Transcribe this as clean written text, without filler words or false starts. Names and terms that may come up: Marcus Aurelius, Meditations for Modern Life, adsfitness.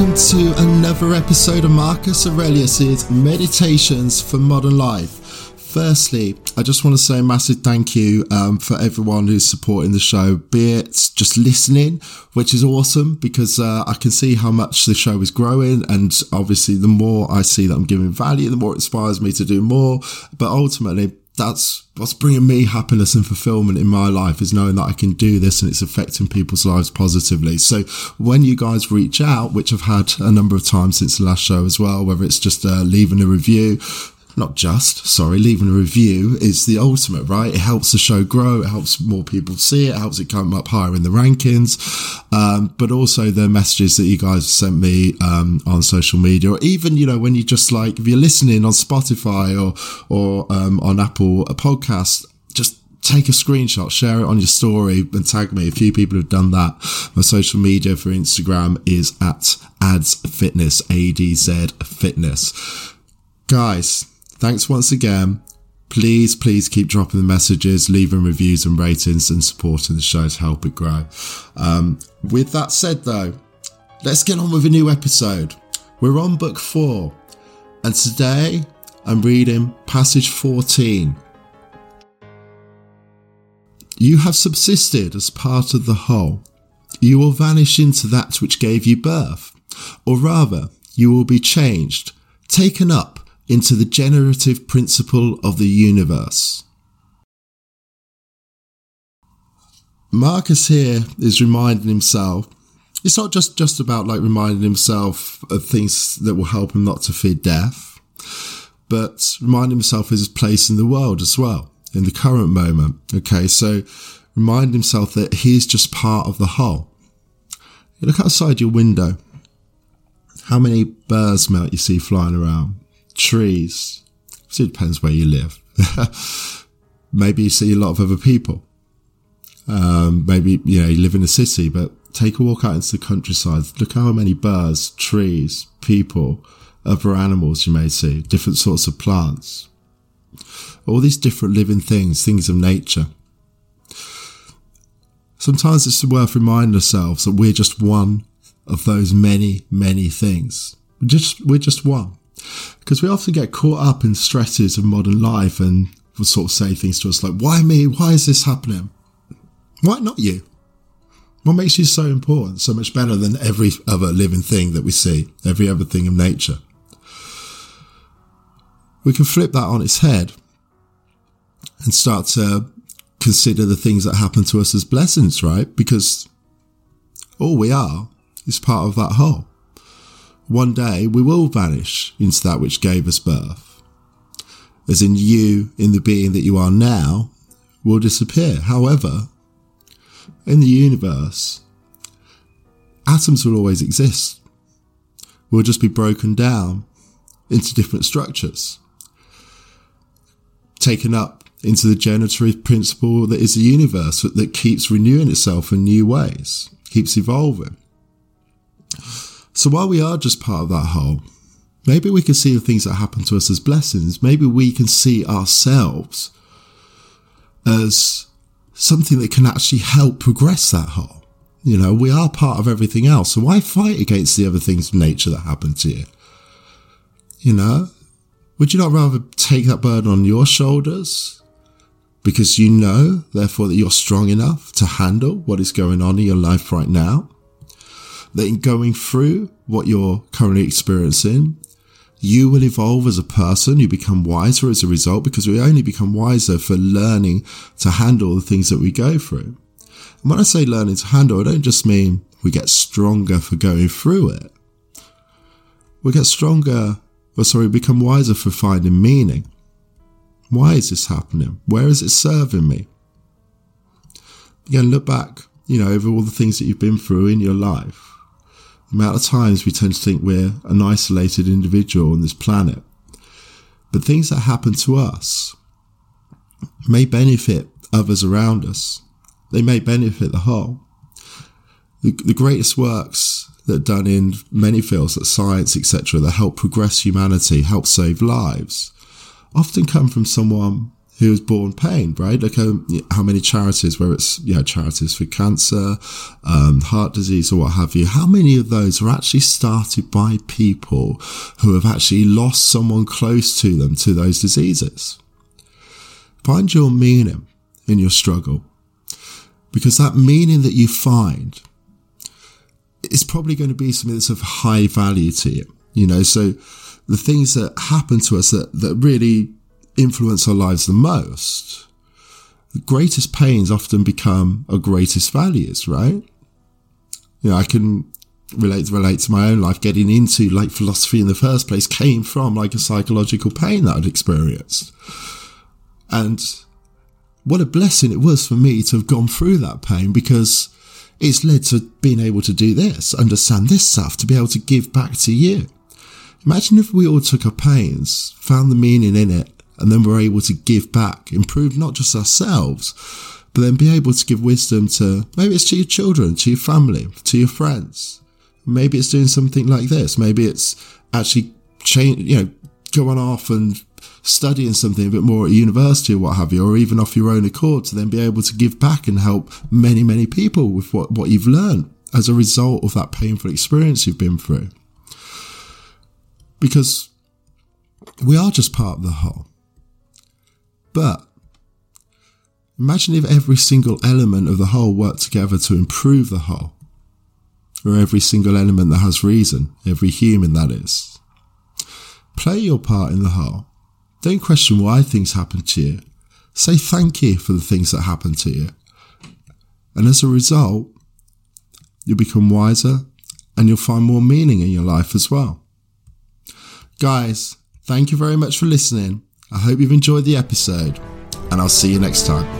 welcome to another episode of Marcus Aurelius' Meditations for Modern Life. Firstly, I just want to say a massive thank you for everyone who's supporting the show, be it just listening, which is awesome because I can see how much the show is growing, and obviously the more I see that I'm giving value, the more it inspires me to do more, but ultimately that's what's bringing me happiness and fulfillment in my life, is knowing that I can do this and it's affecting people's lives positively. So when you guys reach out, which I've had a number of times since the last show as well, whether it's just leaving a review, leaving a review is the ultimate, right? It helps the show grow, it helps more people see it, helps it come up higher in the rankings, but also the messages that you guys sent me on social media, or even, you know, when you just like, if you're listening on Spotify or on Apple Podcasts, just take a screenshot, share it on your story and tag me. A few people have done that. My social media for Instagram is at adsfitness, adsfitness. Guys, thanks once again. Please keep dropping the messages, leaving reviews and ratings, and supporting the show to help it grow. With that said though, let's get on with a new episode. We're on book 4, and today I'm reading passage 14. You have subsisted as part of the whole. You will vanish into that which gave you birth, or rather, you will be changed, taken up into the generative principle of the universe. Marcus here is reminding himself, it's not just about like reminding himself of things that will help him not to fear death, but reminding himself of his place in the world as well, in the current moment. Okay, so remind himself that he's just part of the whole. You look outside your window, how many birds might you see flying around? Trees. So it depends where you live. Maybe you see a lot of other people. Maybe, you know, you live in a city, but take a walk out into the countryside. Look how many birds, trees, people, other animals you may see, different sorts of plants. All these different living things of nature. Sometimes it's worth reminding ourselves that we're just one of those many, many things. We're just one. Because we often get caught up in stresses of modern life and will sort of say things to us like, why me? Why is this happening? Why not you? What makes you so important, so much better than every other living thing that we see, every other thing of nature? We can flip that on its head and start to consider the things that happen to us as blessings, right? Because all we are is part of that whole. One day we will vanish into that which gave us birth. As in you, in the being that you are now, will disappear. However, in the universe, atoms will always exist. We'll just be broken down into different structures, taken up into the generative principle that is the universe, that keeps renewing itself in new ways, keeps evolving. So while we are just part of that whole, maybe we can see the things that happen to us as blessings. Maybe we can see ourselves as something that can actually help progress that whole. You know, we are part of everything else. So why fight against the other things of nature that happen to you? You know, would you not rather take that burden on your shoulders? Because you know, therefore, that you're strong enough to handle what is going on in your life right now. That in going through what you're currently experiencing, you will evolve as a person. You become wiser as a result, because we only become wiser for learning to handle the things that we go through. And when I say learning to handle, I don't just mean we get stronger for going through it. We become wiser for finding meaning. Why is this happening? Where is it serving me? Again, look back, you know, over all the things that you've been through in your life. The amount of times we tend to think we're an isolated individual on this planet. But things that happen to us may benefit others around us. They may benefit the whole. The greatest works that are done in many fields, like science, etc., that help progress humanity, help save lives, often come from someone who has borne pain, right? Look how many charities, where it's charities for cancer, heart disease, or what have you, how many of those are actually started by people who have actually lost someone close to them to those diseases? Find your meaning in your struggle, because that meaning that you find is probably going to be something that's of high value to you. You know, so the things that happen to us that really influence our lives the most, the greatest pains often become our greatest values, right? You know, I can relate to my own life. Getting into like philosophy in the first place came from like a psychological pain that I'd experienced. And what a blessing it was for me to have gone through that pain, because it's led to being able to do this, understand this stuff, to be able to give back to you. Imagine if we all took our pains, found the meaning in it, and then were able to give back, improve not just ourselves, but then be able to give wisdom to, maybe it's to your children, to your family, to your friends. Maybe it's doing something like this. Maybe it's actually going off and studying something a bit more at university or what have you, or even off your own accord, to then be able to give back and help many, many people with what you've learned as a result of that painful experience you've been through. Because we are just part of the whole. But imagine if every single element of the whole worked together to improve the whole, or every single element that has reason, every human that is. Play your part in the whole. Don't question why things happen to you. Say thank you for the things that happen to you. And as a result, you'll become wiser and you'll find more meaning in your life as well. Guys, thank you very much for listening. I hope you've enjoyed the episode, and I'll see you next time.